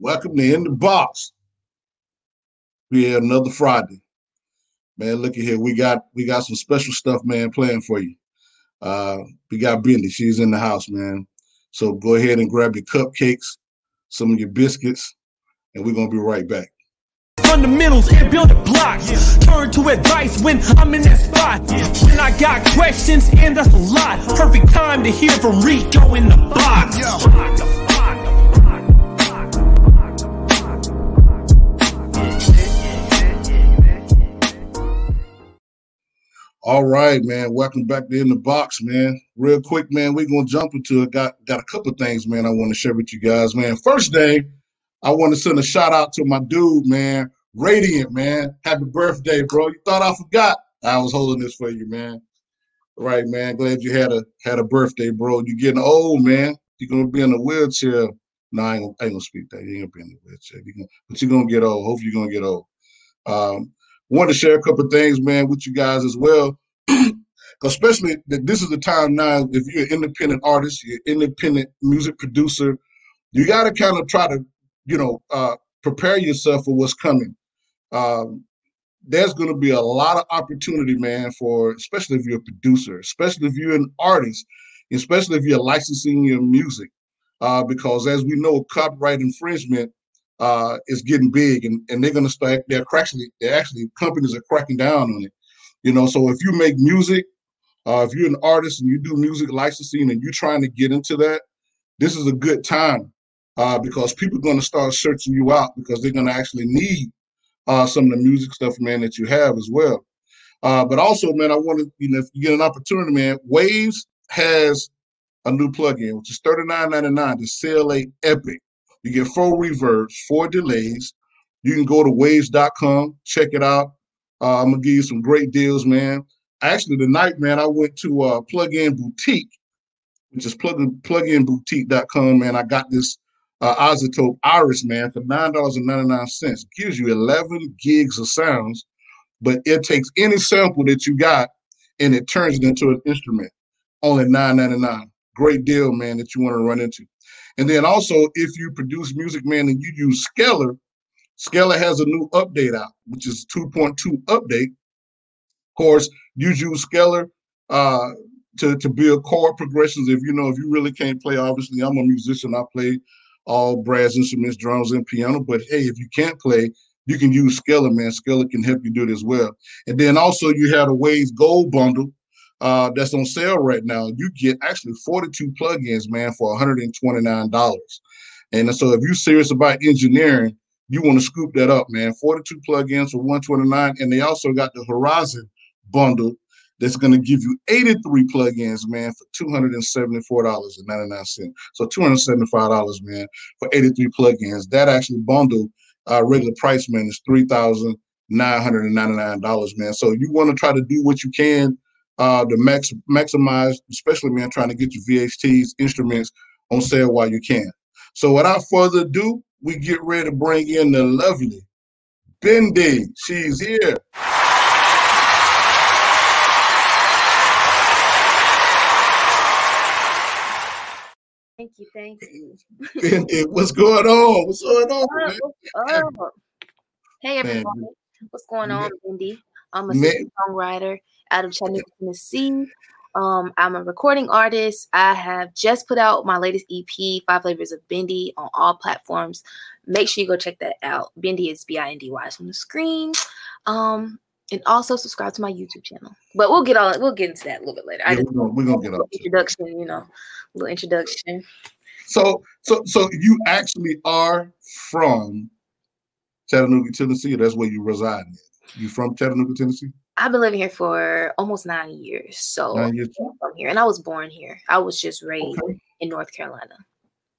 Welcome to In the Box. We have another Friday. Man, look at here. We got some special stuff, man, playing for you. We got Bindy. She's in the house, man. So go ahead and grab your cupcakes, some of your biscuits, and we're going to be right back. Fundamentals and building blocks. Turn to advice when I'm in that spot. When I got questions, and that's a lot. Perfect time to hear from Rico in the box. Yeah. All right, man. Welcome back to In the Box, man. Real quick, man, we're going to jump into it. Got a couple of things, man, I want to share with you guys, man. First thing, I want to send a shout out to my dude, man, Radiant, man. Happy birthday, bro. You thought I forgot. I was holding this for you, man. All right, man. Glad you had a birthday, bro. You're getting old, man. You're going to be in a wheelchair. No, I ain't going to speak that. You ain't going to be in a wheelchair. But you're going to get old. Hopefully you're going to get old. Want to share a couple of things, man, with you guys as well. Especially that this is the time now, if you're an independent artist, you're an independent music producer, you got to kind of try to, prepare yourself for what's coming. There's going to be a lot of opportunity, man, especially if you're a producer, especially if you're an artist, especially if you're licensing your music, because as we know, copyright infringement is getting big, and they're going to start. They're actually companies are cracking down on it. So if you make music, if you're an artist and you do music licensing and you're trying to get into that, this is a good time because people are going to start searching you out because they're going to actually need some of the music stuff, man, that you have as well. But also, man, I want to, if you get an opportunity, man, Waves has a new plugin, which is $39.99, the CLA Epic. You get 4 reverbs, 4 delays. You can go to waves.com, check it out. I'm going to give you some great deals, man. Actually, tonight, man, I went to Plugin Boutique, which is pluginboutique.com, and I got this iZotope Iris, man, for $9.99. It gives you 11 gigs of sounds, but it takes any sample that you got and it turns it into an instrument. Only $9.99. Great deal, man, that you want to run into. And then also, if you produce music, man, and you use Skiller has a new update out, which is 2.2 update. Of course, you use Skiller to build chord progressions. If you really can't play, obviously, I'm a musician. I play all brass instruments, drums, and piano. But, hey, if you can't play, you can use Skiller, man. Skiller can help you do it as well. And then also you have a Waves Gold Bundle. That's on sale right now. You get actually 42 plugins, man, for $129. And so if you're serious about engineering, you want to scoop that up, man. 42 plugins for $129. And they also got the Horizon bundle that's going to give you 83 plugins, man, for $274.99. So $275, man, for 83 plugins. That actually bundle regular price, man, is $3,999, man. So you want to try to do what you can to maximize, especially, man, trying to get your VHTs, instruments on sale while you can. So without further ado, we get ready to bring in the lovely Bindy. She's here. Thank you. Bindy, what's going on? What's going on, man? What's up? Hey, everyone. Man. What's going on, Bindy? I'm a singer-songwriter out of Chattanooga, Tennessee. I'm a recording artist. I have just put out my latest EP, Five Flavors of Bindy, on all platforms. Make sure you go check that out. Bindy is B-I-N-D-Y on the screen. And also subscribe to my YouTube channel. But we'll get into that a little bit later. Yeah, we're gonna get into a little introduction. So you actually are from Chattanooga, Tennessee. That's where you reside. You from Chattanooga, Tennessee? I've been living here for almost 9 years. So 9 years. I'm here, and I was born here. I was just raised in North Carolina.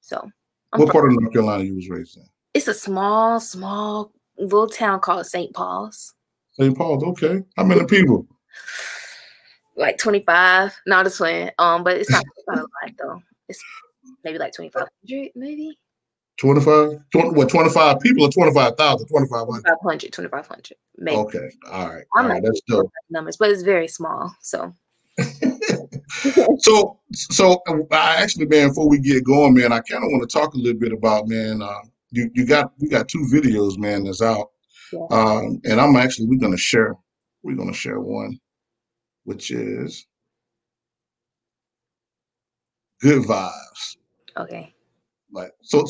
So, what part of North Carolina you was raised in? It's a small little town called St. Paul's. St. Paul's, okay. How many people? Like 25. No, just playing. But it's not a lot though. It's maybe like 2,500, maybe. 25 people or 25,000, 2,500? 2,500, maybe. Okay, all right, that's dope. Numbers, but it's very small, so. So I actually, man, before we get going, man, I kind of want to talk a little bit about, man, you got two videos, man, that's out. Yeah. And I'm actually, we're gonna share one, which is Good Vibes. Okay. Like so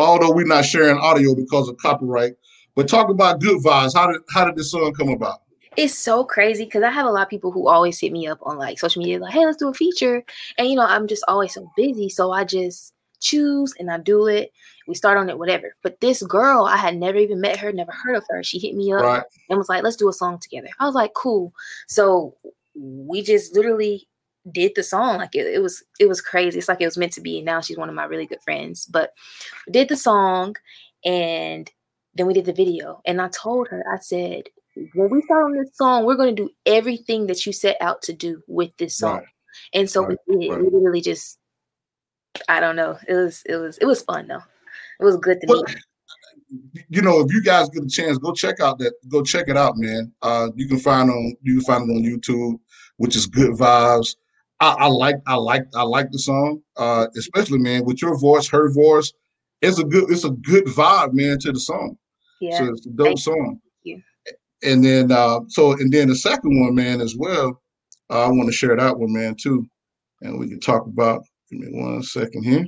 although we're not sharing audio because of copyright, but talk about Good Vibes. How did this song come about? It's so crazy because I have a lot of people who always hit me up on like social media, like, hey, let's do a feature. And, you know, I'm just always so busy. So I just choose and I do it. We start on it, whatever. But this girl, I had never even met her, never heard of her. She hit me up right. and was like, let's do a song together. I was like, cool. So we just literally did the song. Like it was crazy. It's like it was meant to be. And now she's one of my really good friends. But we did the song and then we did the video. And I told her, I said, when we start on this song, we're going to do everything that you set out to do with this song. Right. And so we did. Right. We literally just, I don't know. It was fun though. It was good to meet. You know, if you guys get a chance, go check it out, man. You can find it on YouTube, which is Good Vibes. I like the song. Especially, man, with your voice, her voice, it's a good vibe, man, to the song. Yeah. So it's a dope song. Thank you. And then, the second one, man, as well. I want to share that one, man, too, and we can talk about. Give me one second here.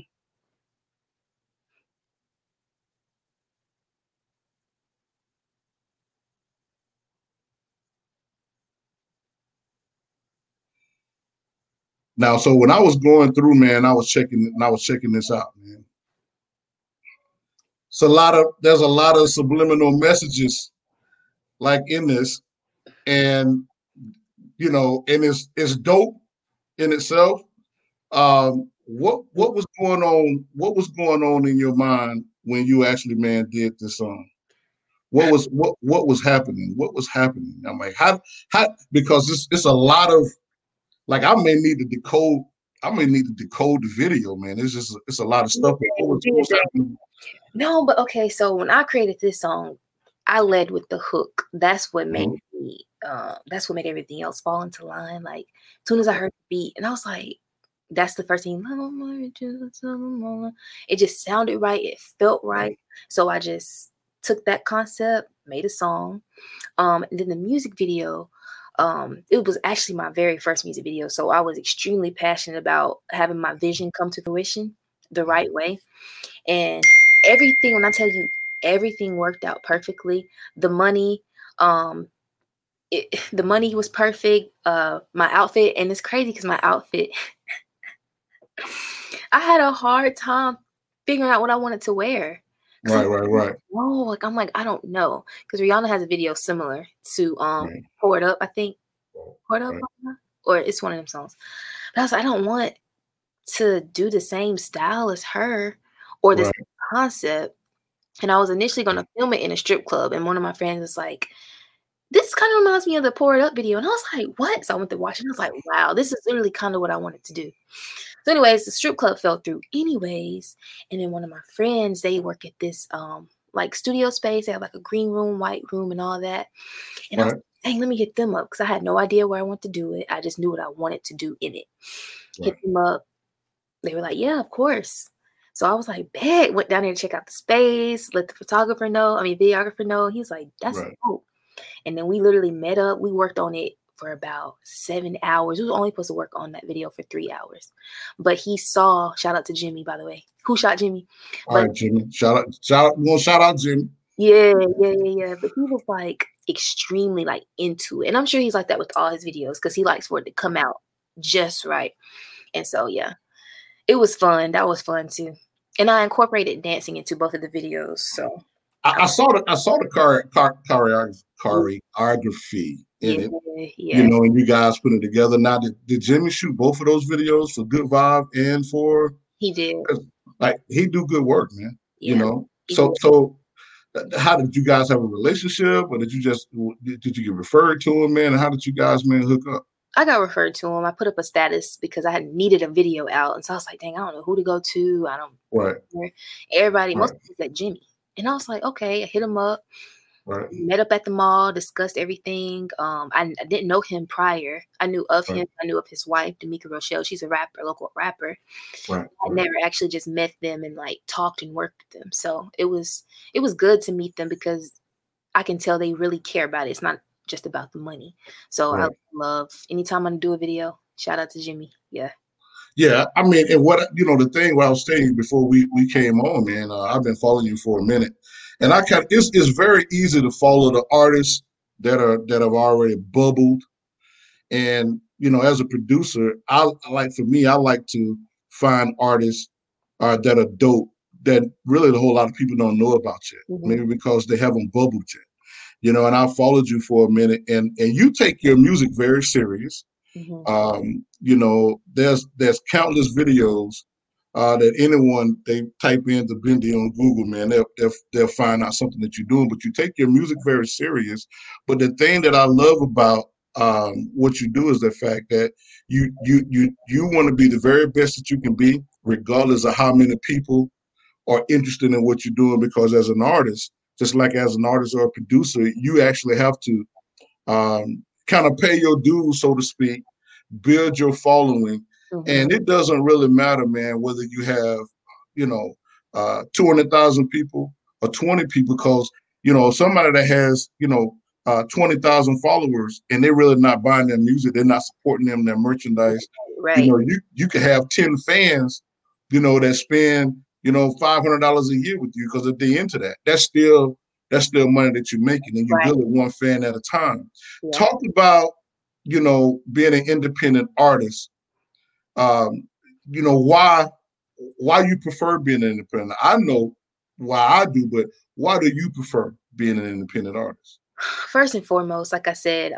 Now, so when I was going through, man, I was checking this out, man. There's a lot of subliminal messages. Like in this, and you know, and it's dope in itself. What was going on in your mind when you actually, man, did this song? What was happening? I'm like, how because it's a lot of, like, I may need to decode the video, man. It's a lot of stuff. No, but okay, so when I created this song, I led with the hook. That's what made me. That's what made everything else fall into line. Like, as soon as I heard the beat, and I was like, "That's the first thing." It just sounded right. It felt right. So I just took that concept, made a song, and then the music video. It was actually my very first music video, so I was extremely passionate about having my vision come to fruition the right way, and everything. When I tell you. Everything worked out perfectly. The money, the money was perfect. My outfit, and it's crazy because my outfit, I had a hard time figuring out what I wanted to wear. Right. Whoa, like I'm like I don't know because Rihanna has a video similar to "Pour It Up," I think. "Pour It Up," right. Or it's one of them songs. But I was like, I don't want to do the same style as her or the same concept. And I was initially going to film it in a strip club. And one of my friends was like, this kind of reminds me of the Pour It Up video. And I was like, what? So I went to watch it. And I was like, wow, this is literally kind of what I wanted to do. So anyways, the strip club fell through anyways. And then one of my friends, they work at this like studio space. They have like a green room, white room and all that. And I was like, hey, let me hit them up. Because I had no idea where I wanted to do it. I just knew what I wanted to do in it. Right. Hit them up. They were like, yeah, of course. So I was like, bet. Went down there to check out the space, let the videographer know. He was like, that's dope. And then we literally met up. We worked on it for about 7 hours. We were only supposed to work on that video for 3 hours. But he saw, shout out to Jimmy, by the way. Who shot Jimmy? All right, Jimmy. Shout out Jimmy. Yeah. But he was like extremely like into it. And I'm sure he's like that with all his videos because he likes for it to come out just right. And so, yeah. It was fun. That was fun too, and I incorporated dancing into both of the videos. So I saw the choreography in it. Yeah. You know, and you guys put it together. Now, did Jimmy shoot both of those videos for Good Vibe and for? He did. Like he do good work, man. Yeah, you know. So how did you guys have a relationship, or did you get referred to him, man? And how did you guys, man, hook up? I got referred to him. I put up a status because I had needed a video out. And so I was like, dang, I don't know who to go to. I don't know. Everybody, most people said Jimmy. And I was like, okay, I hit him up. Right. Met up at the mall, discussed everything. I didn't know him prior. I knew of him. I knew of his wife, Demika Rochelle. She's a rapper, local rapper. Right. I never actually just met them and like talked and worked with them. So it was good to meet them because I can tell they really care about it. It's not just about the money. So I love anytime I do a video. Shout out to Jimmy. Yeah. Yeah, I mean, and what, you know, the thing where I was telling you before we came on, man, I've been following you for a minute, and I can. It's very easy to follow the artists that have already bubbled, and you know, as a producer, I like to find artists that are dope that really a whole lot of people don't know about yet, maybe because they haven't bubbled yet, you know. And I followed you for a minute, and you take your music very serious. Mm-hmm. You know, there's countless videos that anyone they type in the Bindy on Google, man, they'll find out something that you're doing. But you take your music very serious. But the thing that I love about what you do is the fact that you want to be the very best that you can be, regardless of how many people are interested in what you're doing. Because as an artist, just like as an artist or a producer, you actually have to kind of pay your dues, so to speak, build your following. And it doesn't really matter, man, whether you have, you know, 200,000 people or 20 people, because, you know, somebody that has, you know, 20,000 followers and they're really not buying their music, they're not supporting them, their merchandise. Right. You know, you could have 10 fans, you know, that spend, you know, $500 a year with you, because if they're into that, that's still money that you're making, and you build it one fan at a time. Yeah. Talk about, you know, being an independent artist. You know, why you prefer being an independent? I know why I do, but why do you prefer being an independent artist? First and foremost, like I said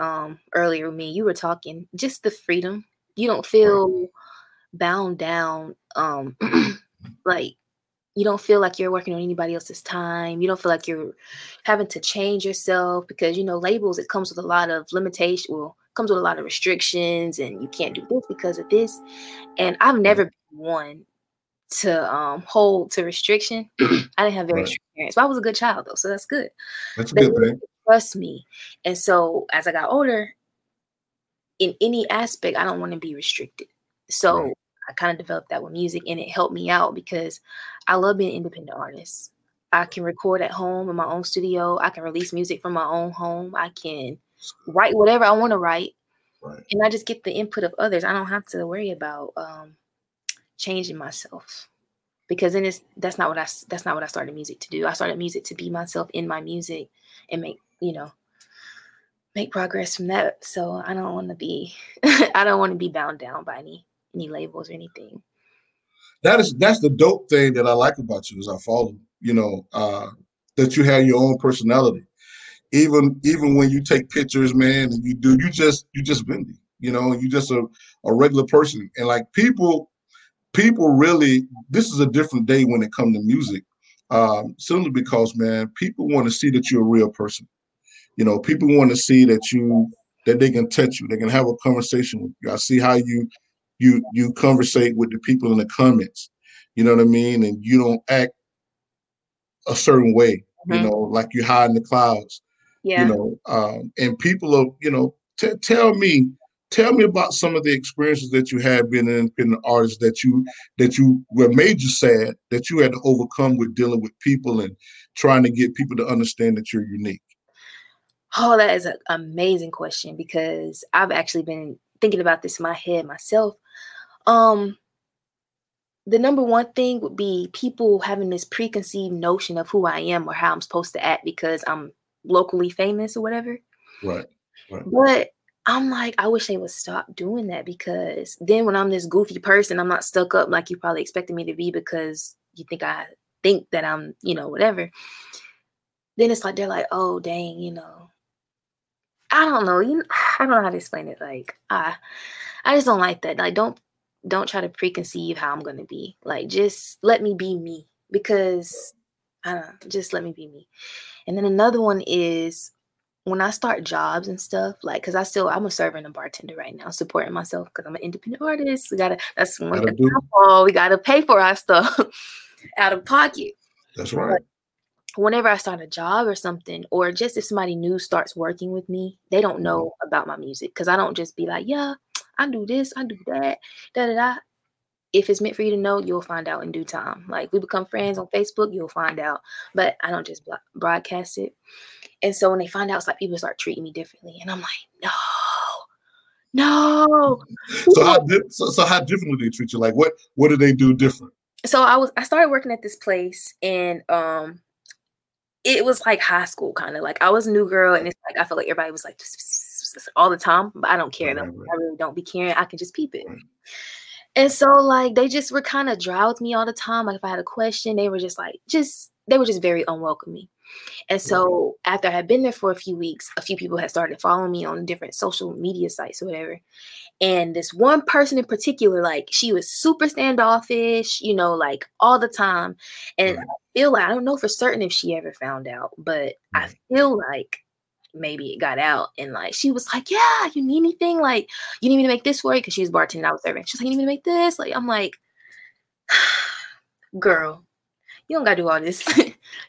earlier, you were talking just the freedom. You don't feel bound down, like. You don't feel like you're working on anybody else's time. You don't feel like you're having to change yourself because, you know, labels, it comes with a lot of limitations. Well, it comes with a lot of restrictions, and you can't do this because of this. And I've never been one to hold to restriction. I didn't have very strict parents, but I was a good child, though, so that's good. That's good, man. Trust me. And so as I got older, in any aspect, I don't want to be restricted. So I kind of developed that with music, and it helped me out because I love being an independent artist. I can record at home in my own studio. I can release music from my own home. I can write whatever I want to write. Right. And I just get the input of others. I don't have to worry about changing myself, because then that's not what I started music to do. I started music to be myself in my music and make progress from that. So I don't want to be bound down by any labels or anything. That's the dope thing that I like about you, is I follow, you know, that you have your own personality. Even when you take pictures, man, and you just Bindy, you know, you just a regular person. And like people really, this is a different day when it comes to music. Simply because, man, people want to see that you're a real person. You know, people want to see that they can touch you, they can have a conversation with you. I see how you conversate with the people in the comments, you know what I mean? And you don't act a certain way, you know, like you hide in the clouds, you know, and people are, you know, tell me about some of the experiences that you had being an independent artist that made you sad, that you had to overcome with dealing with people and trying to get people to understand that you're unique. Oh, that is an amazing question, because I've actually been thinking about this in my head myself. The number one thing would be people having this preconceived notion of who I am or how I'm supposed to act because I'm locally famous or whatever. Right. But I'm like, I wish they would stop doing that, because then when I'm this goofy person, I'm not stuck up like you probably expected me to be because you think that I'm, you know, whatever. Then it's like, they're like, oh, dang, you know. I don't know. I don't know how to explain it. Like, I just don't like that. Like, don't try to preconceive how I'm going to be. Like, just let me be me, because I don't know, just let me be me. And then another one is when I start jobs and stuff, like, cause I'm a server and a bartender right now, supporting myself because I'm an independent artist. We got to pay for our stuff out of pocket. That's right. But whenever I start a job or something, or just if somebody new starts working with me, they don't know about my music, because I don't just be like, yeah, I do this, I do that, da-da-da. If it's meant for you to know, you'll find out in due time. Like, we become friends on Facebook, you'll find out. But I don't just broadcast it. And so when they find out, it's like people start treating me differently. And I'm like, no. So how differently do they treat you? Like, what do they do different? So I started working at this place, and it was like high school kind of. Like, I was a new girl, and it's like I felt like everybody was like all the time, but I don't care. Right. I really don't be caring. I can just peep it. Right. And so, like, they just were kind of dry with me all the time. Like, if I had a question, they were just like, they were just very unwelcoming. And so after I had been there for a few weeks, a few people had started following me on different social media sites or whatever. And this one person in particular, like, she was super standoffish, you know, like all the time. And I feel like, I don't know for certain if she ever found out, but I feel like maybe it got out, and like she was like, yeah, you need anything? Like, you need me to make this for you? Because she was bartending, I was serving. She's like, you need me to make this? Like, I'm like, girl, you don't gotta do all this.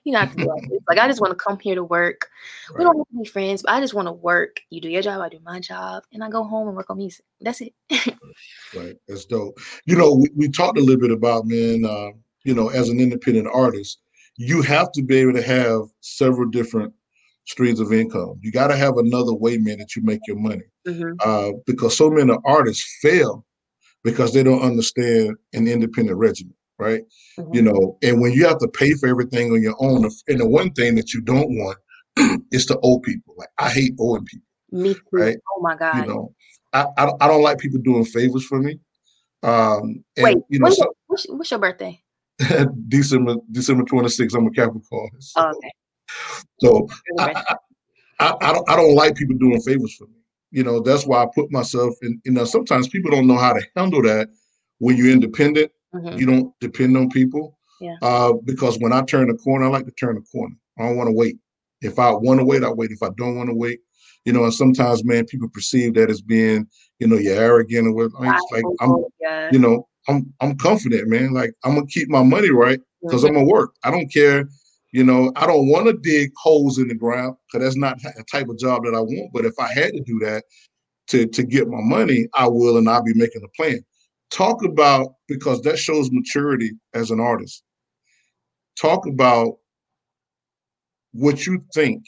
You don't have to do all this. Like, I just want to come here to work. Right. We don't have any friends, but I just want to work. You do your job, I do my job, and I go home and work on music. That's it. Right. That's dope. You know, we talked a little bit about, man, you know, as an independent artist, you have to be able to have several different streams of income. You got to have another way, man, that you make your money. Mm-hmm. Because so many artists fail because they don't understand an independent regimen, right? Mm-hmm. You know, and when you have to pay for everything on your own, and the one thing that you don't want is to owe people. Like, I hate owing people. Me too. Right? Oh my God. You know, I don't like people doing favors for me. And, wait, you know, what's your birthday? December 26th. I'm a Capricorn. So. Oh, okay. So I don't like people doing favors for me. You know, that's why I put myself in, you know, sometimes people don't know how to handle that when you're independent. Mm-hmm. You don't depend on people. Yeah. Because when I turn the corner, I like to turn the corner. I don't want to wait. If I want to wait, I wait. If I don't want to wait, you know, and sometimes, man, people perceive that as being, you know, you're arrogant or whatever. I'm just like, you know, I'm confident, man. Like, I'm going to keep my money right because mm-hmm. I'm going to work. I don't care. You know, I don't want to dig holes in the ground because that's not the type of job that I want. But if I had to do that to get my money, I will, and I'll be making a plan. Talk about, because that shows maturity as an artist. Talk about what you think,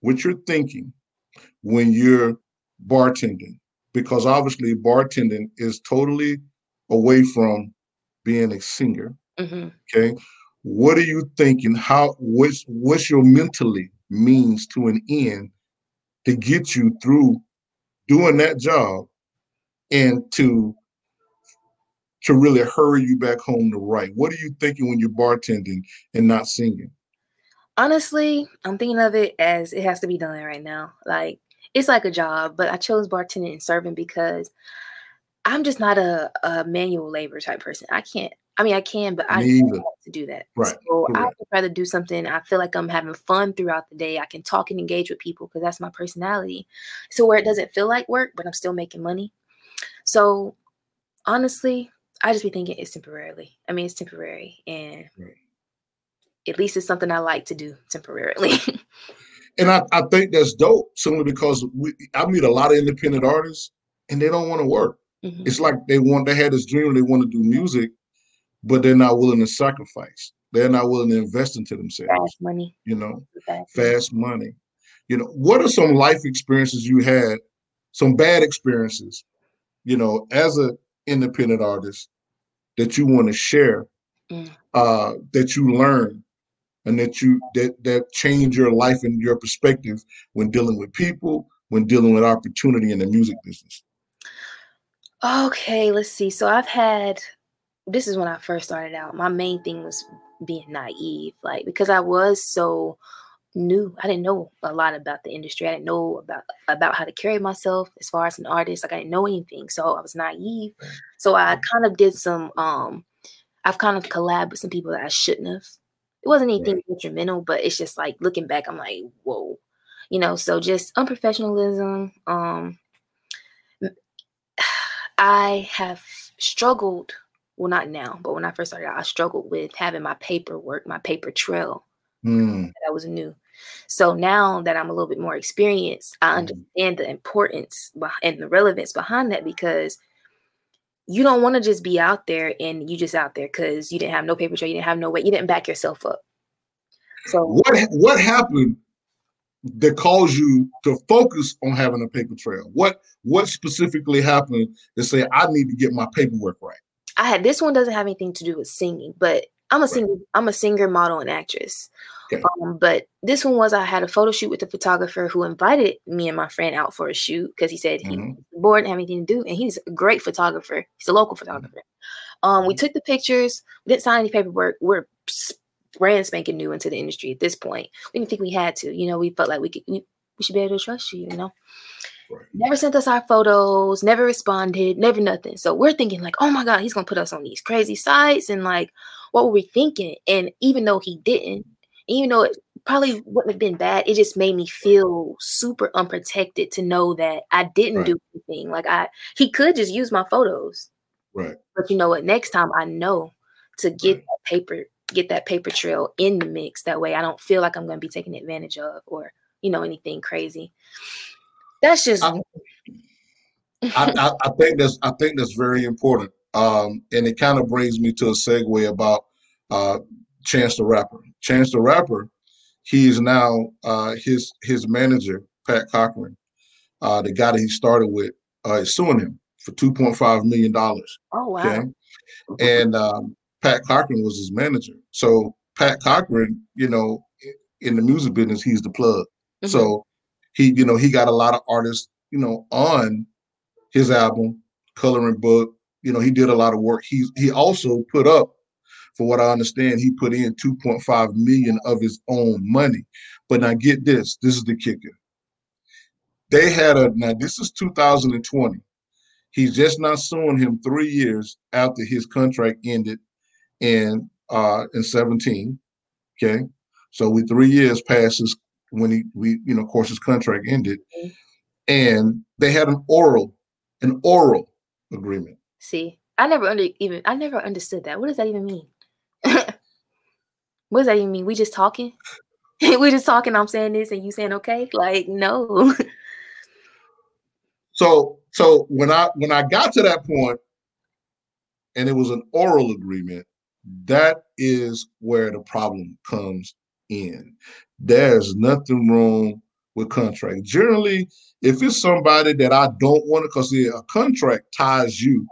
what you're thinking when you're bartending, because obviously bartending is totally away from being a singer. Mm-hmm. Okay. What are you thinking? What's your mentally means to an end to get you through doing that job and to really hurry you back home to write? What are you thinking when you're bartending and not singing? Honestly, I'm thinking of it as it has to be done right now. Like, it's like a job, but I chose bartending and serving because I'm just not a manual labor type person. I can, but I don't want to do that. Right. So I would rather do something. I feel like I'm having fun throughout the day. I can talk and engage with people because that's my personality. So where it doesn't feel like work, but I'm still making money. So honestly, I just be thinking it's temporarily. I mean, it's temporary. And at least it's something I like to do temporarily. And I think that's dope simply because I meet a lot of independent artists and they don't want to work. Mm-hmm. It's like they had this dream, they want to do music, but they're not willing to sacrifice. They're not willing to invest into themselves. Fast money. You know, fast money. You know, what are some life experiences you had, some bad experiences, you know, as an independent artist that you want to share, that you learn and that change your life and your perspective when dealing with people, when dealing with opportunity in the music business? Okay, let's see. So this is when I first started out. My main thing was being naive, like, because I was so new. I didn't know a lot about the industry. I didn't know about how to carry myself as far as an artist. Like, I didn't know anything. So I was naive. So I kind of did some, I've kind of collabed with some people that I shouldn't have. It wasn't anything detrimental, but it's just like looking back, I'm like, whoa, you know, so just unprofessionalism. I have struggled. Well, not now, but when I first started out, I struggled with having my paperwork, my paper trail that I was new. So now that I'm a little bit more experienced, I understand the importance and the relevance behind that, because you don't want to just be out there and you just out there because you didn't have no paper trail, you didn't have no way, you didn't back yourself up. So what happened that caused you to focus on having a paper trail? What specifically happened to say, I need to get my paperwork right? I had, this one doesn't have anything to do with singing, but I'm a singer. I'm a singer, model, and actress. Okay. But this one was, I had a photo shoot with a photographer who invited me and my friend out for a shoot because he said he was bored and had anything to do. And he's a great photographer. He's a local photographer. We took the pictures. We didn't sign any paperwork. We're brand spanking new into the industry at this point. We didn't think we had to. You know, we felt like we should be able to trust you, you know. Right. Never sent us our photos, never responded, never nothing. So we're thinking like, oh my God, he's going to put us on these crazy sites. And like, what were we thinking? And even though he didn't, even though it probably wouldn't have been bad, it just made me feel super unprotected to know that I didn't do anything. Like he could just use my photos. Right. But you know what? Next time I know to get that paper trail in the mix. That way I don't feel like I'm going to be taken advantage of or, you know, anything crazy. That's just. I think that's very important, and it kind of brings me to a segue about Chance the Rapper. Chance the Rapper, he is now his manager, Pat Cochran, the guy that he started with, is suing him for $2.5 million. Oh wow! Okay? And Pat Cochran was his manager. So Pat Cochran, you know, in the music business, he's the plug. Mm-hmm. So. He, you know, he got a lot of artists, you know, on his album, Coloring Book. You know, he did a lot of work. He also put up, for what I understand, he put in $2.5 million of his own money. But now get this. This is the kicker. They had now this is 2020. He's just not suing him 3 years after his contract ended in 2017. Okay. So we 3 years past his when his contract ended, and they had an oral agreement. See, I never understood that. What does that even mean? What does that even mean? We just talking? We just talking. I'm saying this, and you saying okay? Like no. So when I got to that point, and it was an oral agreement, that is where the problem comes in. There's nothing wrong with contract. Generally, if it's somebody that I don't want to, because a contract ties you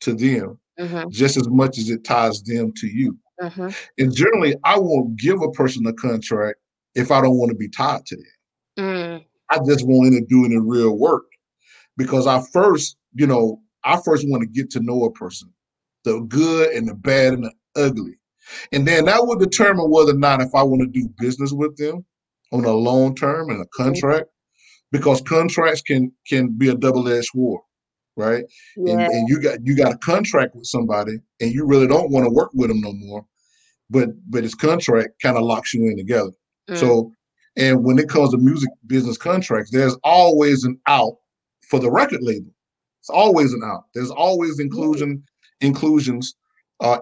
to them just as much as it ties them to you. Mm-hmm. And generally, I won't give a person a contract if I don't want to be tied to them. Mm. I just want them to do any real work, because I first want to get to know a person, the good and the bad and the ugly. And then that would determine whether or not if I want to do business with them on a long term and a contract, because contracts can be a double-edged sword, right? Yeah. And you got a contract with somebody and you really don't want to work with them no more, but his contract kind of locks you in together. Mm. So, and when it comes to music business contracts, there's always an out for the record label. It's always an out. There's always inclusions.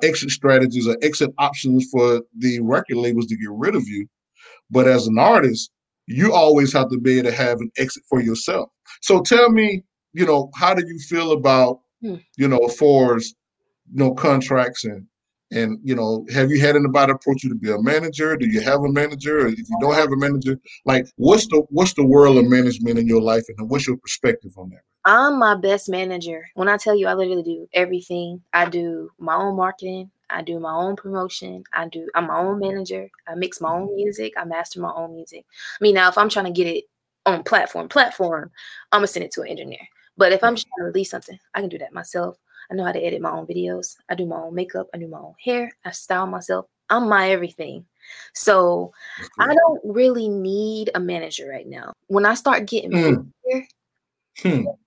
Exit strategies or exit options for the record labels to get rid of you. But as an artist, you always have to be able to have an exit for yourself. So tell me, you know, how do you feel about, you know, contracts and, you know, have you had anybody approach you to be a manager? Do you have a manager? Or if you don't have a manager, like what's the world of management in your life and what's your perspective on that? I'm my best manager. When I tell you, I literally do everything. I do my own marketing. I do my own promotion. I'm my own manager. I mix my own music. I master my own music. I mean, now if I'm trying to get it on platform, I'm going to send it to an engineer. But if I'm trying to release something, I can do that myself. I know how to edit my own videos. I do my own makeup. I do my own hair. I style myself. I'm my everything. So I don't really need a manager right now. When I start getting bigger,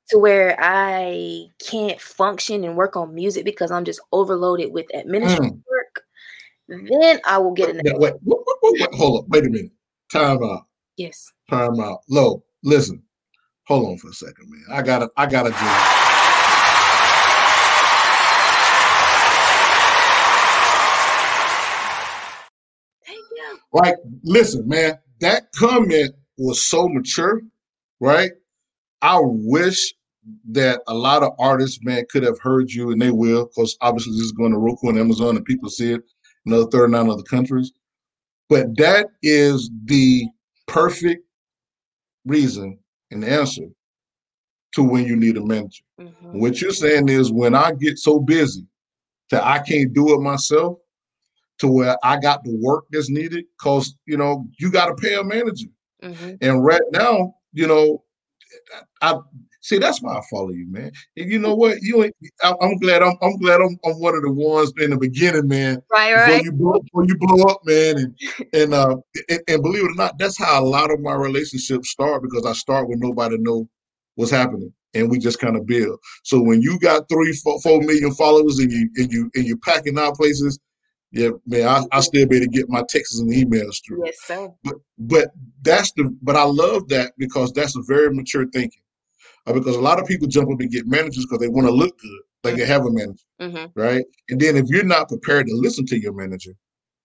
to where I can't function and work on music because I'm just overloaded with administrative work, then I will get another. Wait, hold on. Wait a minute. Time out. Yes. Time out. Lo, listen. Hold on for a second, man. I gotta do it. Thank you. Like, listen, man, that comment was so mature, right? I wish that a lot of artists, man, could have heard you, and they will, because obviously this is going to Roku and Amazon, and people see it in another 39 other countries. But that is the perfect reason and answer to when you need a manager. Mm-hmm. What you're saying is, when I get so busy that I can't do it myself, to where I got the work that's needed, because, you know, you got to pay a manager. Mm-hmm. And right now, you know, I see, that's why I follow you, man. And you know what? You ain't, I'm glad I'm one of the ones in the beginning, man. Right. Before you blow up, man. And believe it or not, that's how a lot of my relationships start, because I start when nobody know what's happening, and we just kind of build. So when you got 3-4 million followers and you packing out places, yeah, man, I still better get my texts and emails through. Yes, sir. But I love that, because that's a very mature thinking. Because a lot of people jump up and get managers because they want to look good, like they have a manager, mm-hmm. right? And then if you're not prepared to listen to your manager,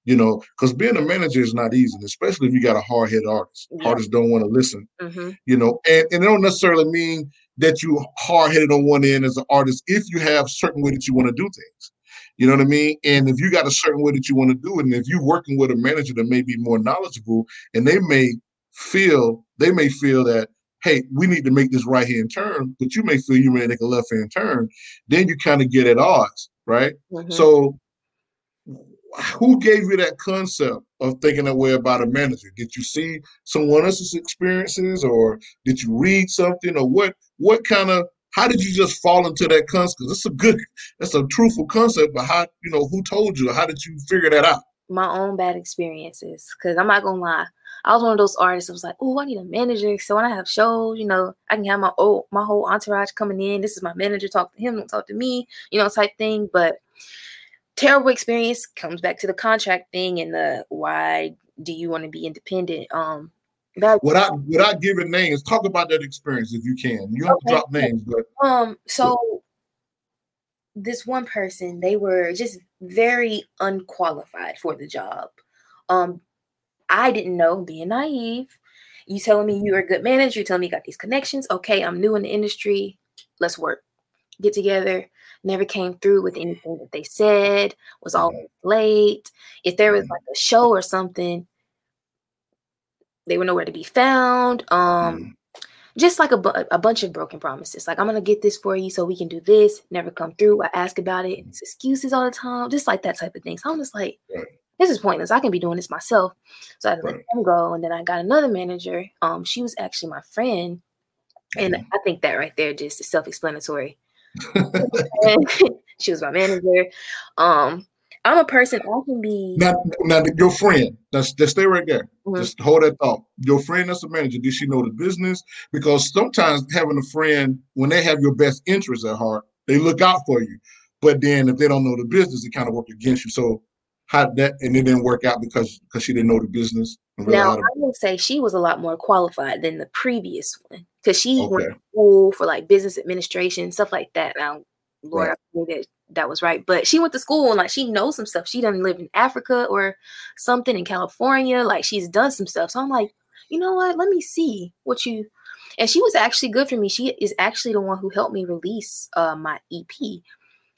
you know, because being a manager is not easy, especially if you got a hard-headed artist. Yeah. Artists don't want to listen, mm-hmm. you know, and it don't necessarily mean that you hard-headed on one end as an artist if you have a certain way that you want to do things. You know what I mean? And if you got a certain way that you want to do it, and if you're working with a manager that may be more knowledgeable, and they may feel that, hey, we need to make this right-hand turn, but you may feel you may make a left-hand turn, then you kind of get at odds, right? Mm-hmm. So who gave you that concept of thinking that way about a manager? Did you see someone else's experiences, or did you read something, or what kind of, how did you just fall into that concept? Because it's that's a truthful concept, but how, you know, who told you? How did you figure that out? My own bad experiences, because I'm not going to lie. I was one of those artists that was like, oh, I need a manager. So when I have shows, you know, I can have my whole entourage coming in. This is my manager. Talk to him. Don't talk to me, you know, type thing. But terrible experience comes back to the contract thing and the why do you want to be independent? Without giving names, talk about that experience if you can. You don't have to drop names. But so this one person, they were just very unqualified for the job. I didn't know, being naive. You telling me you're a good manager, you telling me you got these connections. Okay, I'm new in the industry. Let's work. Get together. Never came through with anything that they said. Was always late. If there was like a show or something, they were nowhere to be found. Just like a bunch of broken promises. Like, I'm going to get this for you so we can do this. Never come through. I ask about it. It's excuses all the time. Just like that type of thing. So I'm just like, this is pointless. I can be doing this myself. So I had to let them go. And then I got another manager. She was actually my friend. And I think that right there just is self-explanatory. She was my manager. I'm a person, I can be... Now your friend, just stay right there. Mm-hmm. Just hold that thought. Your friend that's a manager, did she know the business? Because sometimes having a friend, when they have your best interests at heart, they look out for you. But then if they don't know the business, it kind of works against you. So how that, and it didn't work out because she didn't know the business. Now, I would say she was a lot more qualified than the previous one, because she went to school for like business administration, stuff like that. Now, Lord, I knew that was right. But she went to school and like she knows some stuff. She done lived in Africa or something in California. Like, she's done some stuff. So I'm like, you know what? Let me see what you. And she was actually good for me. She is actually the one who helped me release my EP.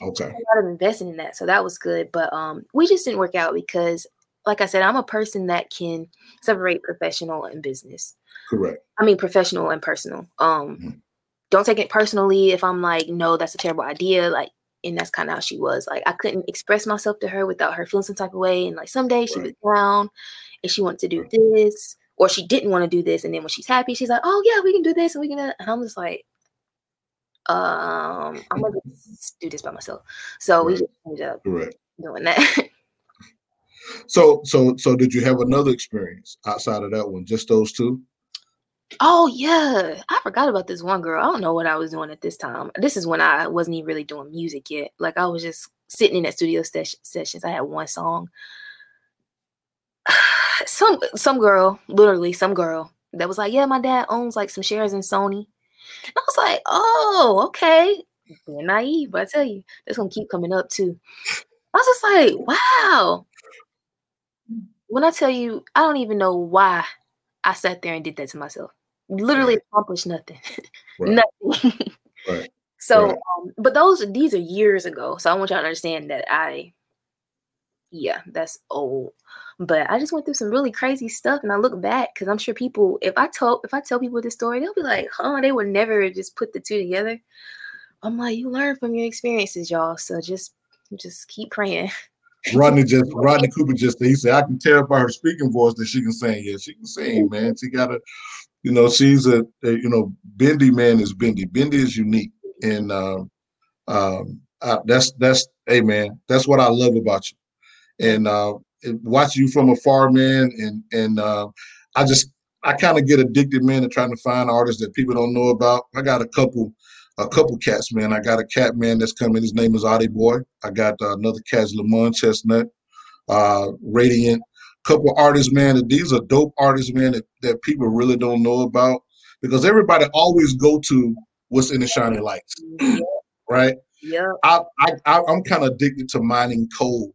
Okay. A lot of investing in that, so that was good. But we just didn't work out because, like I said, I'm a person that can separate professional and business. Correct. I mean, professional and personal. Mm-hmm. Don't take it personally if I'm like, no, that's a terrible idea. Like, and that's kind of how she was. Like, I couldn't express myself to her without her feeling some type of way. And like, someday she was down, and she wanted to do this, or she didn't want to do this. And then when she's happy, she's like, oh yeah, we can do this and we can do that. And I'm just like, I'm gonna do this by myself. So we just ended up doing that. So did you have another experience outside of that one? Just those two? Oh yeah, I forgot about this one girl. I don't know what I was doing at this time. This is when I wasn't even really doing music yet. Like, I was just sitting in that studio sessions. I had one song. Some girl that was like, yeah, my dad owns like some shares in Sony. And I was like, oh, okay. They're naive, but I tell you, that's going to keep coming up too. I was just like, wow. when I tell you, I don't even know why I sat there and did that to myself. Literally accomplished nothing. Right. Nothing. Right. So, right. But these are years ago. So I want y'all to understand that that's old. But I just went through some really crazy stuff, and I look back because I'm sure people, if I tell people this story, they'll be like, "Huh, they would never just put the two together." I'm like, you learn from your experiences, y'all. So just keep praying. Rodney Cooper he said, I can tell by her speaking voice that she can sing. Yeah, she can sing, man. She got Bindy, man, is Bindy. Bindy is unique, and that's hey, man, that's what I love about you, and watching you from afar, man, and I kind of get addicted, man, to trying to find artists that people don't know about. I got a couple cats, man. I got a cat, man, that's coming. His name is Audi Boy. I got another cat, Lamont Chestnut, Radiant. Couple artists, man, that these are dope artists, man, that people really don't know about, because everybody always go to what's in the shiny lights, right? Yeah. I'm kind of addicted to mining coal,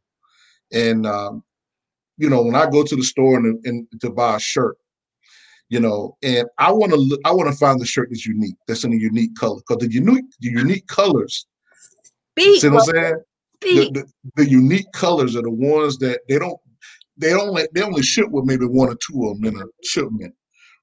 and when I go to the store and to buy a shirt, and I want to find the shirt that's unique, that's in a unique color, because the unique colors. Speak, see what I'm saying? The unique colors are the ones that they only ship with maybe one or two of them in a shipment,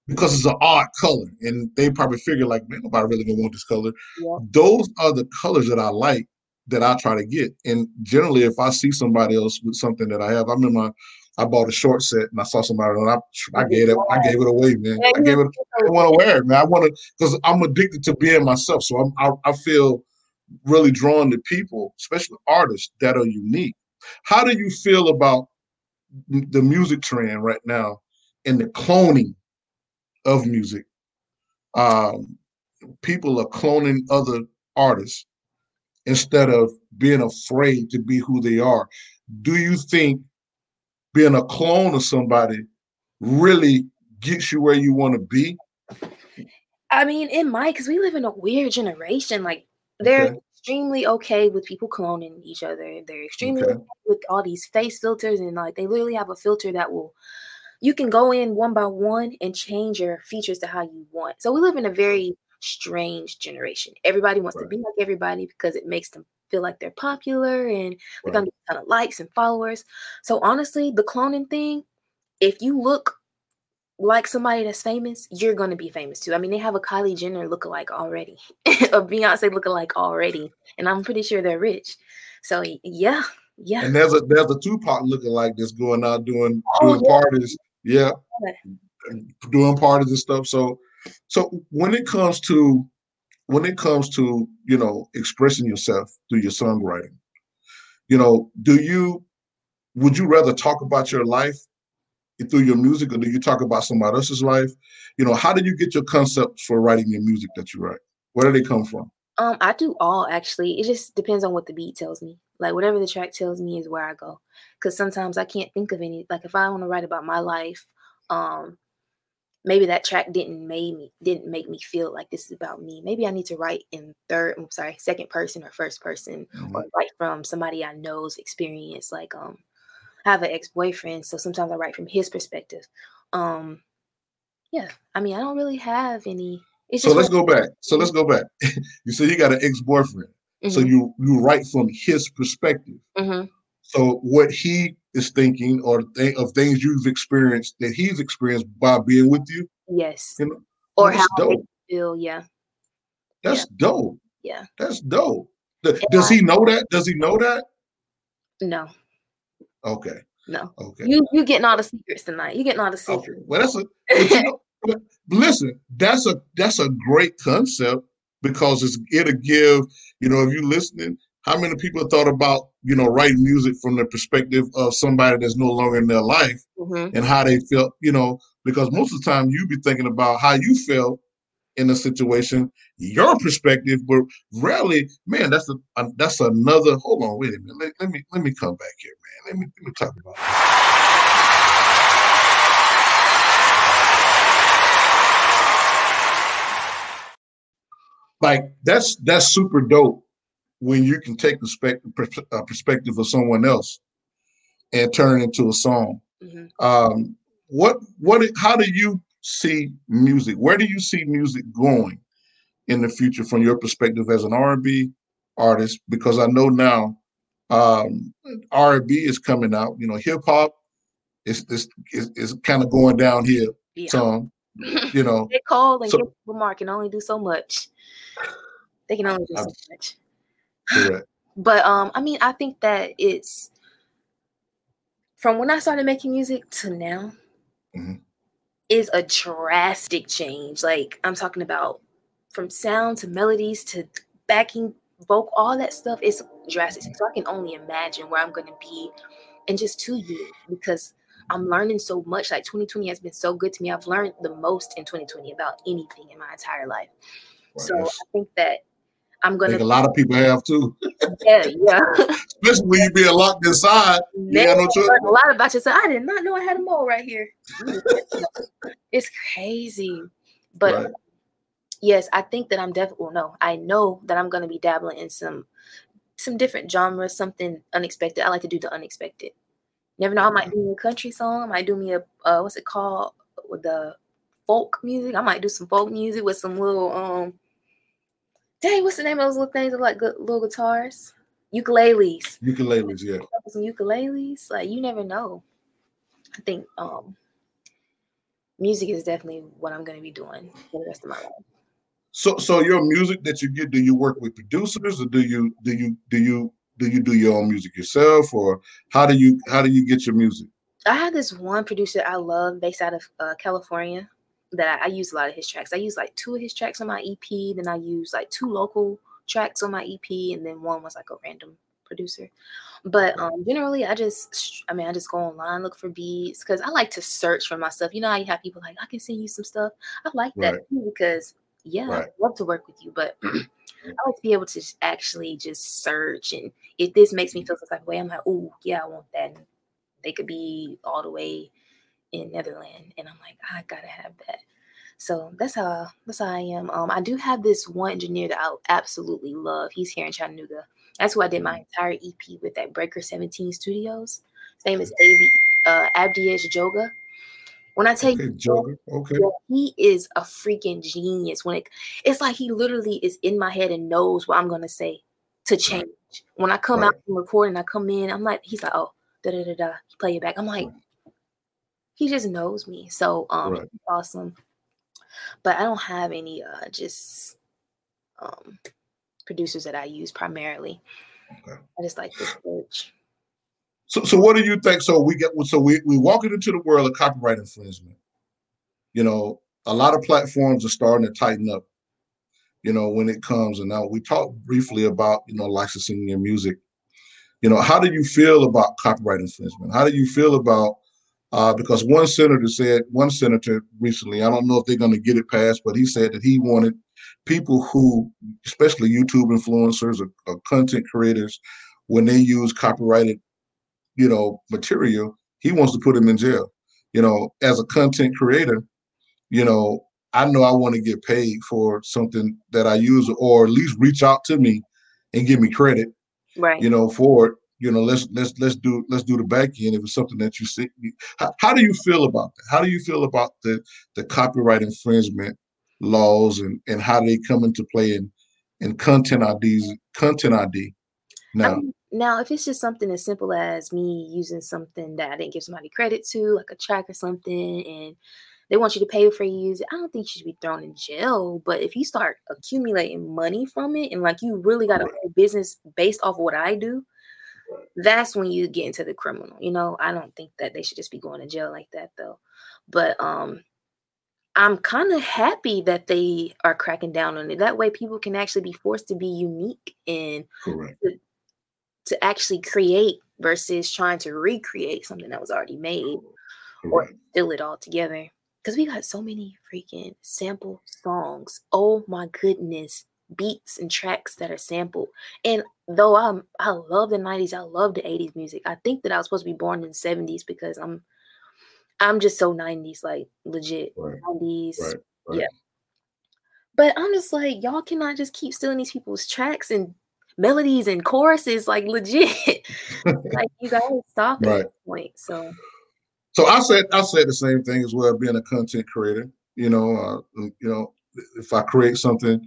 because it's an odd color, and they probably figure like, man, nobody really gonna want this color. Yeah. Those are the colors that I like, that I try to get. And generally, if I see somebody else with something that I have, I remember I bought a short set and I saw somebody and I gave it away, man. I want to wear it, man. I want to, because I'm addicted to being myself. So I feel really drawn to people, especially artists that are unique. How do you feel about the music trend right now and the cloning of music? People are cloning other artists instead of being afraid to be who they are. Do you think being a clone of somebody really gets you where you want to be? I mean, it might, because we live in a weird generation. Like, they're extremely okay with people cloning each other. They're extremely okay with all these face filters, and like they literally have a filter that you can go in one by one and change your features to how you want. So we live in a very strange generation. Everybody wants to be like everybody because it makes them feel like they're popular and they're gonna get a ton of likes and followers. So honestly, the cloning thing, if you look like somebody that's famous, you're going to be famous too. I mean, they have a Kylie Jenner lookalike already, a Beyonce lookalike already, and I'm pretty sure they're rich. So yeah. And there's a Tupac lookalike that's going out doing parties, doing parties and stuff. So when it comes to expressing yourself through your songwriting, would you rather talk about your life through your music, or do you talk about somebody else's life? How do you get your concepts for writing your music that you write? Where do they come from? I do all, actually. It just depends on what the beat tells me. Like, whatever the track tells me is where I go. Because sometimes I can't think of any. Like, if I want to write about my life, maybe that track didn't make me feel like this is about me. Maybe I need to write in second person or first person, or write from somebody I know's experience. Like, I have an ex-boyfriend, so sometimes I write from his perspective. I mean, I don't really have any. Let's go back. You say you got an ex-boyfriend, so you write from his perspective. Mm-hmm. So what he is thinking, or of things you've experienced that he's experienced by being with you. Yes. Or how dope. They feel. Yeah. That's dope. Yeah. That's dope. Does he know that? Does he know that? No. Okay. No. Okay. You getting all the secrets tonight. You getting all the secrets. Okay. Well, listen. That's a great concept, because it'll give, if you're listening, how many people have thought about writing music from the perspective of somebody that's no longer in their life, and how they felt, because most of the time you be thinking about how you felt in a situation, your perspective, but rarely, man, that's another. Hold on, wait a minute. Let me come back here, man. Let me talk about it. Like, that's super dope when you can take the perspective of someone else and turn it into a song. Mm-hmm. How do you see music? Where do you see music going in the future from your perspective as an R&B artist? Because I know now R&B is coming out. You know, hip hop is kind of going down here. Yeah. So, you know, they call and so, Lamar can only do so much. They can only do so much. Correct. But I mean, I think that it's from when I started making music to now, mm-hmm. is a drastic change. Like I'm talking about from sound to melodies to backing vocal, all that stuff is drastic. So I can only imagine where I'm going to be in just 2 years because I'm learning so much. Like 2020 has been so good to me. I've learned the most in 2020 about anything in my entire life. Right. So I think that a lot of people have too. Yeah. Especially when you being locked inside. A lot about yourself. I did not know I had a mole right here. It's crazy. But right. Yes, I think that I know that I'm gonna be dabbling in some different genres, something unexpected. I like to do the unexpected. Never know, I might do a country song, I might do me a what's it called? With the folk music. I might do some folk music with some little what's the name of those little things that like little guitars? Ukuleles. Ukuleles, yeah. Some ukuleles. Like, you never know. I think music is definitely what I'm going to be doing for the rest of my life. So your music that you get, do you work with producers, or do you do your own music yourself, or how do you get your music? I have this one producer I love based out of California. That I use a lot of his tracks. I use like two of his tracks on my EP. Then I use like two local tracks on my EP, and then one was like a random producer. But generally, I just go online, look for beats, because I like to search for my stuff. You know how you have people like, I can send you some stuff. I like that right. too, because I love to work with you, but I like to be able to actually just search. And if this makes me feel some type of way, I'm like, ooh, yeah, I want that. And they could be all the way in Netherlands, and I'm like, I gotta have that. So that's how I am. I do have this one engineer that I absolutely love. He's here in Chattanooga. That's who I did my entire EP with at Breaker 17 Studios. His name is Abdiel Joga. When I take Joga, he is a freaking genius. When it's like he literally is in my head and knows what I'm gonna say to change. When I come out from recording, I come in. I'm like, he's like, oh, da da da da. Play it back. I'm like. He just knows me. So, awesome. But I don't have any, producers that I use primarily. Okay. I just like this search. So what do you think? So we walking into the world of copyright infringement. You know, a lot of platforms are starting to tighten up, you know, when it comes. And now we talked briefly about, you know, licensing your music. You know, how do you feel about copyright infringement? How do you feel about, because one senator recently, I don't know if they're going to get it passed, but he said that he wanted people who, especially YouTube influencers or content creators, when they use copyrighted, you know, material, he wants to put them in jail. You know, as a content creator, you know I want to get paid for something that I use, or at least reach out to me and give me credit, right? You know, for it. You know, let's do the back end if it's something that you see. How do you feel about that? How do you feel about the copyright infringement laws and how they come into play in content ID now? Now, if it's just something as simple as me using something that I didn't give somebody credit to, like a track or something, and they want you to pay for you use it, I don't think you should be thrown in jail. But if you start accumulating money from it and like you really got a whole business based off of what I do, that's when you get into the criminal. You know, I don't think that they should just be going to jail like that, though. But I'm kind of happy that they are cracking down on it. That way people can actually be forced to be unique and to actually create versus trying to recreate something that was already made or fill it all together. Because we got so many freaking sample songs. Oh, my goodness. Beats and tracks that are sampled. And though I love the 90s, I love the 80s music. I think that I was supposed to be born in the 70s because I'm just so 90s, like legit 90s. Right. Yeah. But I'm just like, y'all cannot just keep stealing these people's tracks and melodies and choruses, like legit. Like you guys stop at that point. So So I said the same thing as well, being a content creator. If I create something,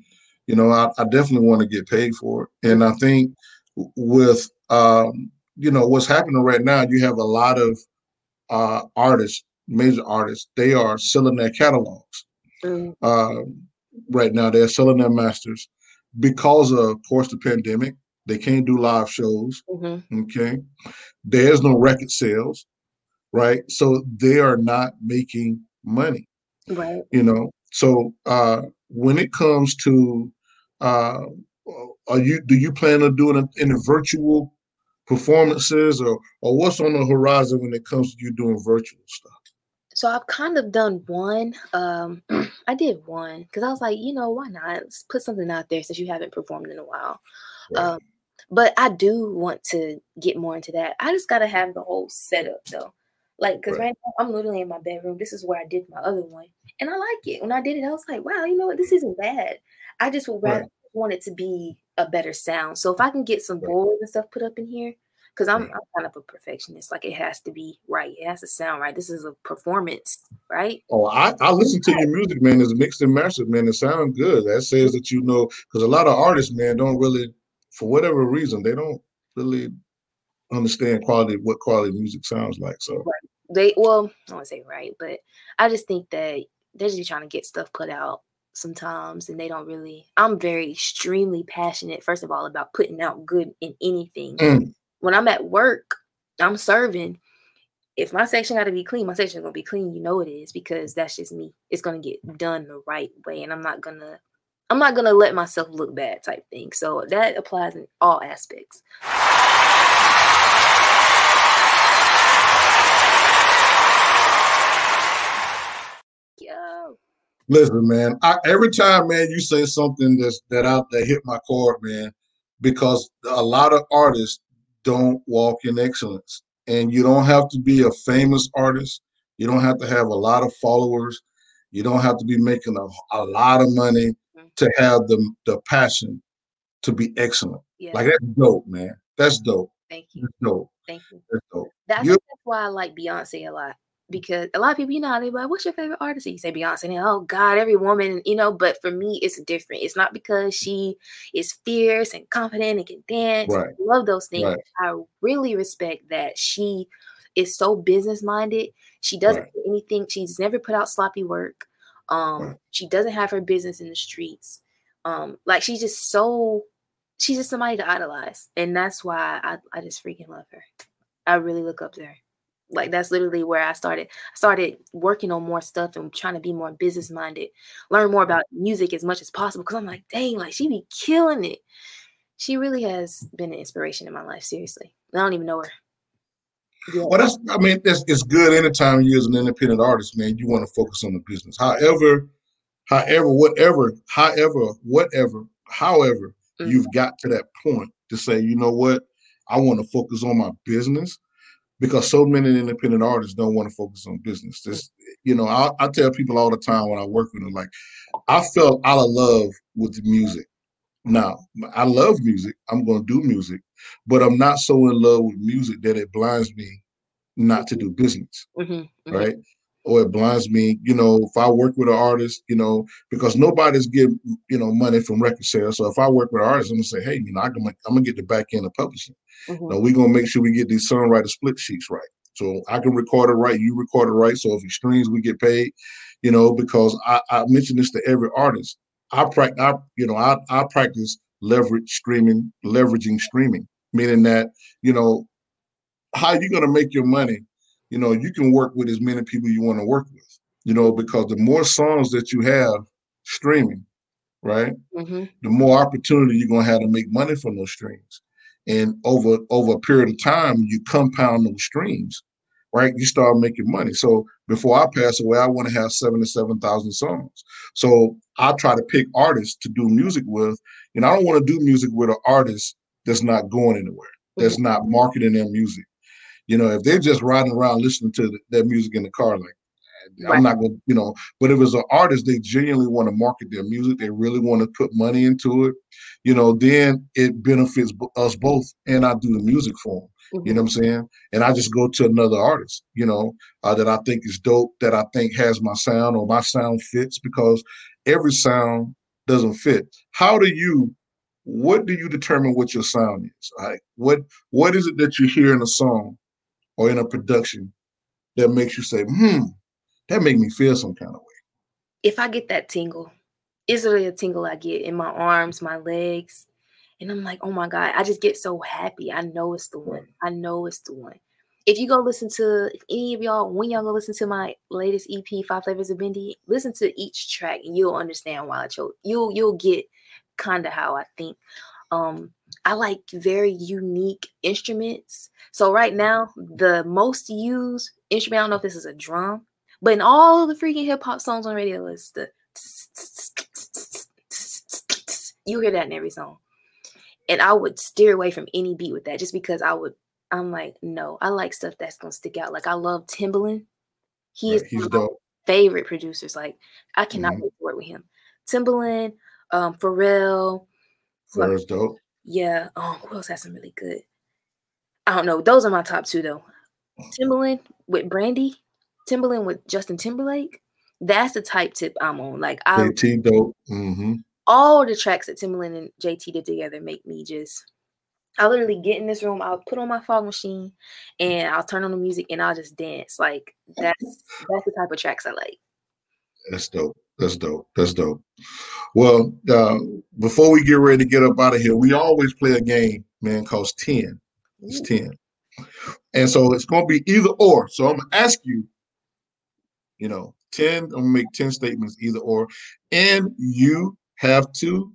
I definitely want to get paid for it. And I think with what's happening right now, you have a lot of artists, major artists, they are selling their catalogs. Mm-hmm. Right now, they're selling their masters because of course the pandemic. They can't do live shows. Mm-hmm. Okay, there's no record sales, right? So they are not making money, right? So when it comes to, do you plan on doing any virtual performances, or what's on the horizon when it comes to you doing virtual stuff? So I've kind of done one. I did one because I was like, why not? Let's put something out there since you haven't performed in a while. Right. But I do want to get more into that. I just got to have the whole setup, though. Because right now I'm literally in my bedroom. This is where I did my other one. And I like it. When I did it, I was like, wow, this isn't bad. I just would rather want it to be a better sound. So if I can get some boards and stuff put up in here, because I'm kind of a perfectionist. Like, it has to be right. It has to sound right. This is a performance, right? Oh, I listen to your music, man. It's mixed and mastered, man. It sounds good. That says that, because a lot of artists, man, don't really, for whatever reason, they don't really understand what quality music sounds like. So I won't say right, but I just think that they're just trying to get stuff put out sometimes, and they don't really. I'm very extremely passionate, first of all, about putting out good in anything. Mm. When I'm at work, I'm serving. If my section got to be clean, my section is going to be clean. It is, because that's just me. It's going to get done the right way, and I'm not gonna let myself look bad, type thing. So that applies in all aspects. Yo. Listen, man. Every time, man, you say something that hit my chord, man, because a lot of artists don't walk in excellence, and you don't have to be a famous artist. You don't have to have a lot of followers. You don't have to be making a lot of money to have the passion to be excellent. Yeah. Like, that's dope, man. That's dope. Thank you. That's dope. Thank you. That's dope. That's why I like Beyonce a lot, because a lot of people, they're like, what's your favorite artist? And you say Beyonce, and oh God, every woman, but for me, it's different. It's not because she is fierce and confident and can dance. Right. I love those things. Right. I really respect that she is so business-minded. She doesn't do anything. She's never put out sloppy work. She doesn't have her business in the streets. She's just somebody to idolize. And that's why I just freaking love her. I really look up to her. Like, that's literally where I started. I started working on more stuff and trying to be more business minded, learn more about music as much as possible. Cause I'm like, dang, like, she be killing it. She really has been an inspiration in my life. Seriously. I don't even know her. Yeah. Well, it's good anytime you as an independent artist, man, you want to focus on the business. However, mm-hmm. you've got to that point to say, you know what, I want to focus on my business, because so many independent artists don't want to focus on business. Just, I tell people all the time when I work with them, like, I fell out of love with music. Now, I love music. I'm going to do music, but I'm not so in love with music that it blinds me not to do business, mm-hmm. right? Or it blinds me, if I work with an artist, because nobody's getting, money from record sales. So if I work with an artist, I'm going to say, hey, I'm going to get the back end of publishing. Mm-hmm. Now, we're going to make sure we get these songwriter split sheets right. So I can record it right, you record it right. So if it streams, we get paid, because I mention this to every artist. I practice leveraging streaming, meaning that, how you going to make your money? You can work with as many people you want to work with, because the more songs that you have streaming, right, mm-hmm. the more opportunity you're going to have to make money from those streams. And over a period of time, you compound those streams, right? You start making money. So before I pass away, I want to have 77,000 songs. So I try to pick artists to do music with. And I don't want to do music with an artist that's not going anywhere, that's not marketing their music. If they're just riding around listening to that music in the car, like, I'm not going to, you know, but if it's an artist, they genuinely want to market their music. They really want to put money into it. You know, then it benefits us both. And I do the music for them. Mm-hmm. You know what I'm saying? And I just go to another artist, you know, that I think is dope, that I think has my sound or my sound fits, because every sound doesn't fit. How do you, what do you determine what your sound is? Like, what is it that you hear in a song or in a production that makes you say, that make me feel some kind of way? If I get that tingle, it's really a tingle I get in my arms, my legs. And I'm like, oh my God, I just get so happy. I know it's the one. I know it's the one. If you go listen to, if any of y'all, when y'all go listen to my latest EP, Five Flavors of Bindy, listen to each track and you'll understand why I chose. You'll get kind of how I think. I like very unique instruments. So right now, the most used instrument, I don't know if this is a drum, but in all of the freaking hip hop songs on radio, it's the, you hear that in every song. And I would steer away from any beat with that, just because I'm like, no, I like stuff that's going to stick out. Like, I love Timbaland. He's one of my favorite producers. Like, I cannot wait to work with him. Timbaland, Pharrell. Pharrell's dope. Yeah. Who else has some really good? I don't know. Those are my top two, though. Timbaland with Brandy. Timbaland with Justin Timberlake. That's the type tip I'm on. Like, I dope. Mm-hmm. All the tracks that Timbaland and JT did together make me just, I literally get in this room, I'll put on my fog machine and I'll turn on the music and I'll just dance. Like, that's the type of tracks I like. That's dope. That's dope. That's dope. Well, before we get ready to get up out of here, we always play a game, man, called 10. It's 10. And so it's going to be either or. So I'm going to ask you, you know, 10, I'm going to make 10 statements, either or. And you have to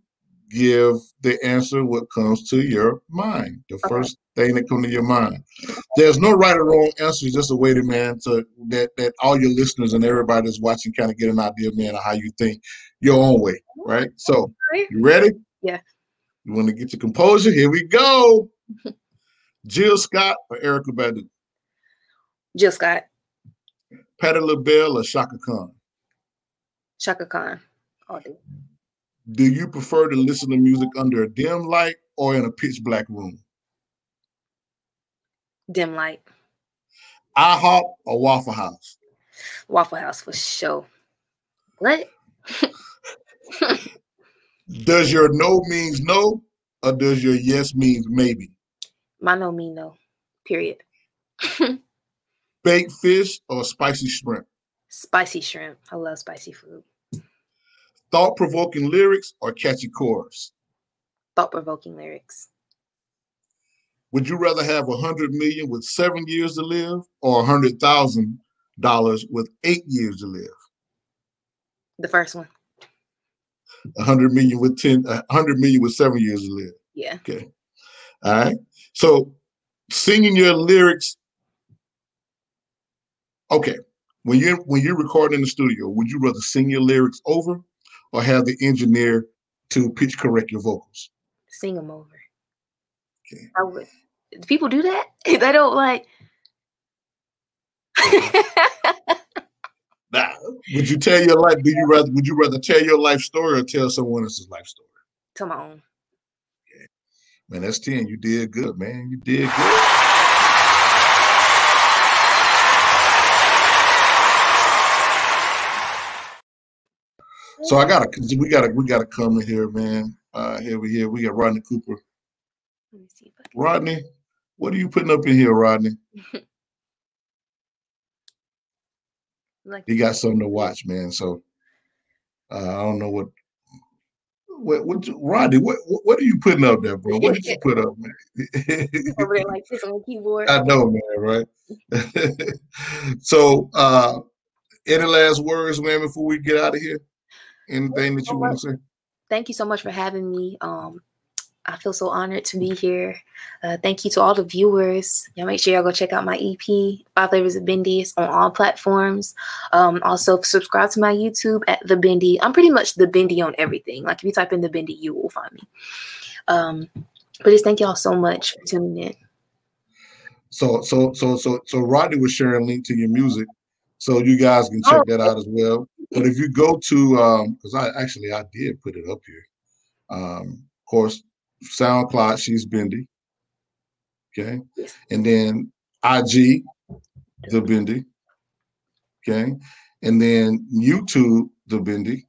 give the answer what comes to your mind, the first thing that comes to your mind. There's no right or wrong answer, just a way to, man, to that all your listeners and everybody that's watching kind of get an idea, man, of how you think your own way, right? So, you ready? Yeah. You want to get your composure? Here we go. Jill Scott or Erykah Badu? Jill Scott. Patti LaBelle or Chaka Khan? Chaka Khan. All day. Do you prefer to listen to music under a dim light or in a pitch black room? Dim light. IHOP or Waffle House? Waffle House for sure. What? Does your no means no or does your yes means maybe? My no mean no. Period. Baked fish or spicy shrimp? Spicy shrimp. I love spicy food. Thought-provoking lyrics or catchy chorus? Thought-provoking lyrics. Would you rather have $100 million with 7 years to live or $100,000 with 8 years to live? The first one. $100 million with 100 million with 7 years to live. Yeah. Okay. All right. So singing your lyrics. Okay. When you're recording in the studio, would you rather sing your lyrics over or have the engineer to pitch correct your vocals? Sing them over. Okay. I would. Do people do that? They don't like. Nah. Would you tell your life? Would you rather tell your life story or tell someone else's life story? Tell my own. Okay. Man, that's 10. You did good, man. You did good. So we gotta come in here, man. We got Rodney Cooper. Let me see. Rodney, what are you putting up in here, Rodney? Like, you got something to watch, man. So I don't know what Rodney, what are you putting up there, bro? What did you put up, man? Over there like this on the keyboard. I know, man, right? So any last words, man, before we get out of here? Anything that you want to say? Thank you so much for having me. I feel so honored to be here. Thank you to all the viewers. Y'all make sure y'all go check out my EP, Five Flavors of Bindy. It's on all platforms. Also, subscribe to my YouTube at The Bindy. I'm pretty much The Bindy on everything. Like, if you type in The Bindy, you will find me. But just thank y'all so much for tuning in. So Rodney was sharing a link to your music. So you guys can check that out as well. But if you go to, because I did put it up here. Of course, SoundCloud, she's Bindy. Okay. And then IG, the Bindy. Okay. And then YouTube, the Bindy.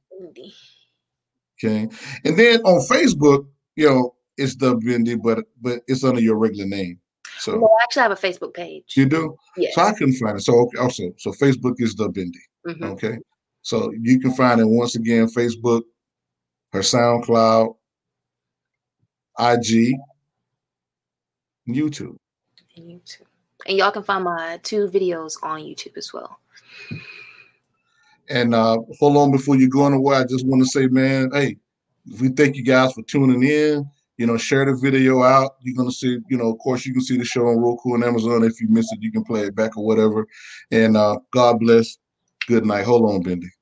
Okay. And then on Facebook, you know, it's the Bindy, but it's under your regular name. So well, actually, I have a Facebook page. You do? Yes. So I couldn't find it. So also, so Facebook is the Bindy. Mm-hmm. Okay. So you can find it once again, Facebook, her SoundCloud, IG, YouTube. And y'all can find my two videos on YouTube as well. And hold on before you go anywhere. I just want to say, man, hey, we thank you guys for tuning in. You know, share the video out. You're going to see, you know, of course, you can see the show on Roku and Amazon. If you miss it, you can play it back or whatever. And God bless. Good night. Hold on, Bindy.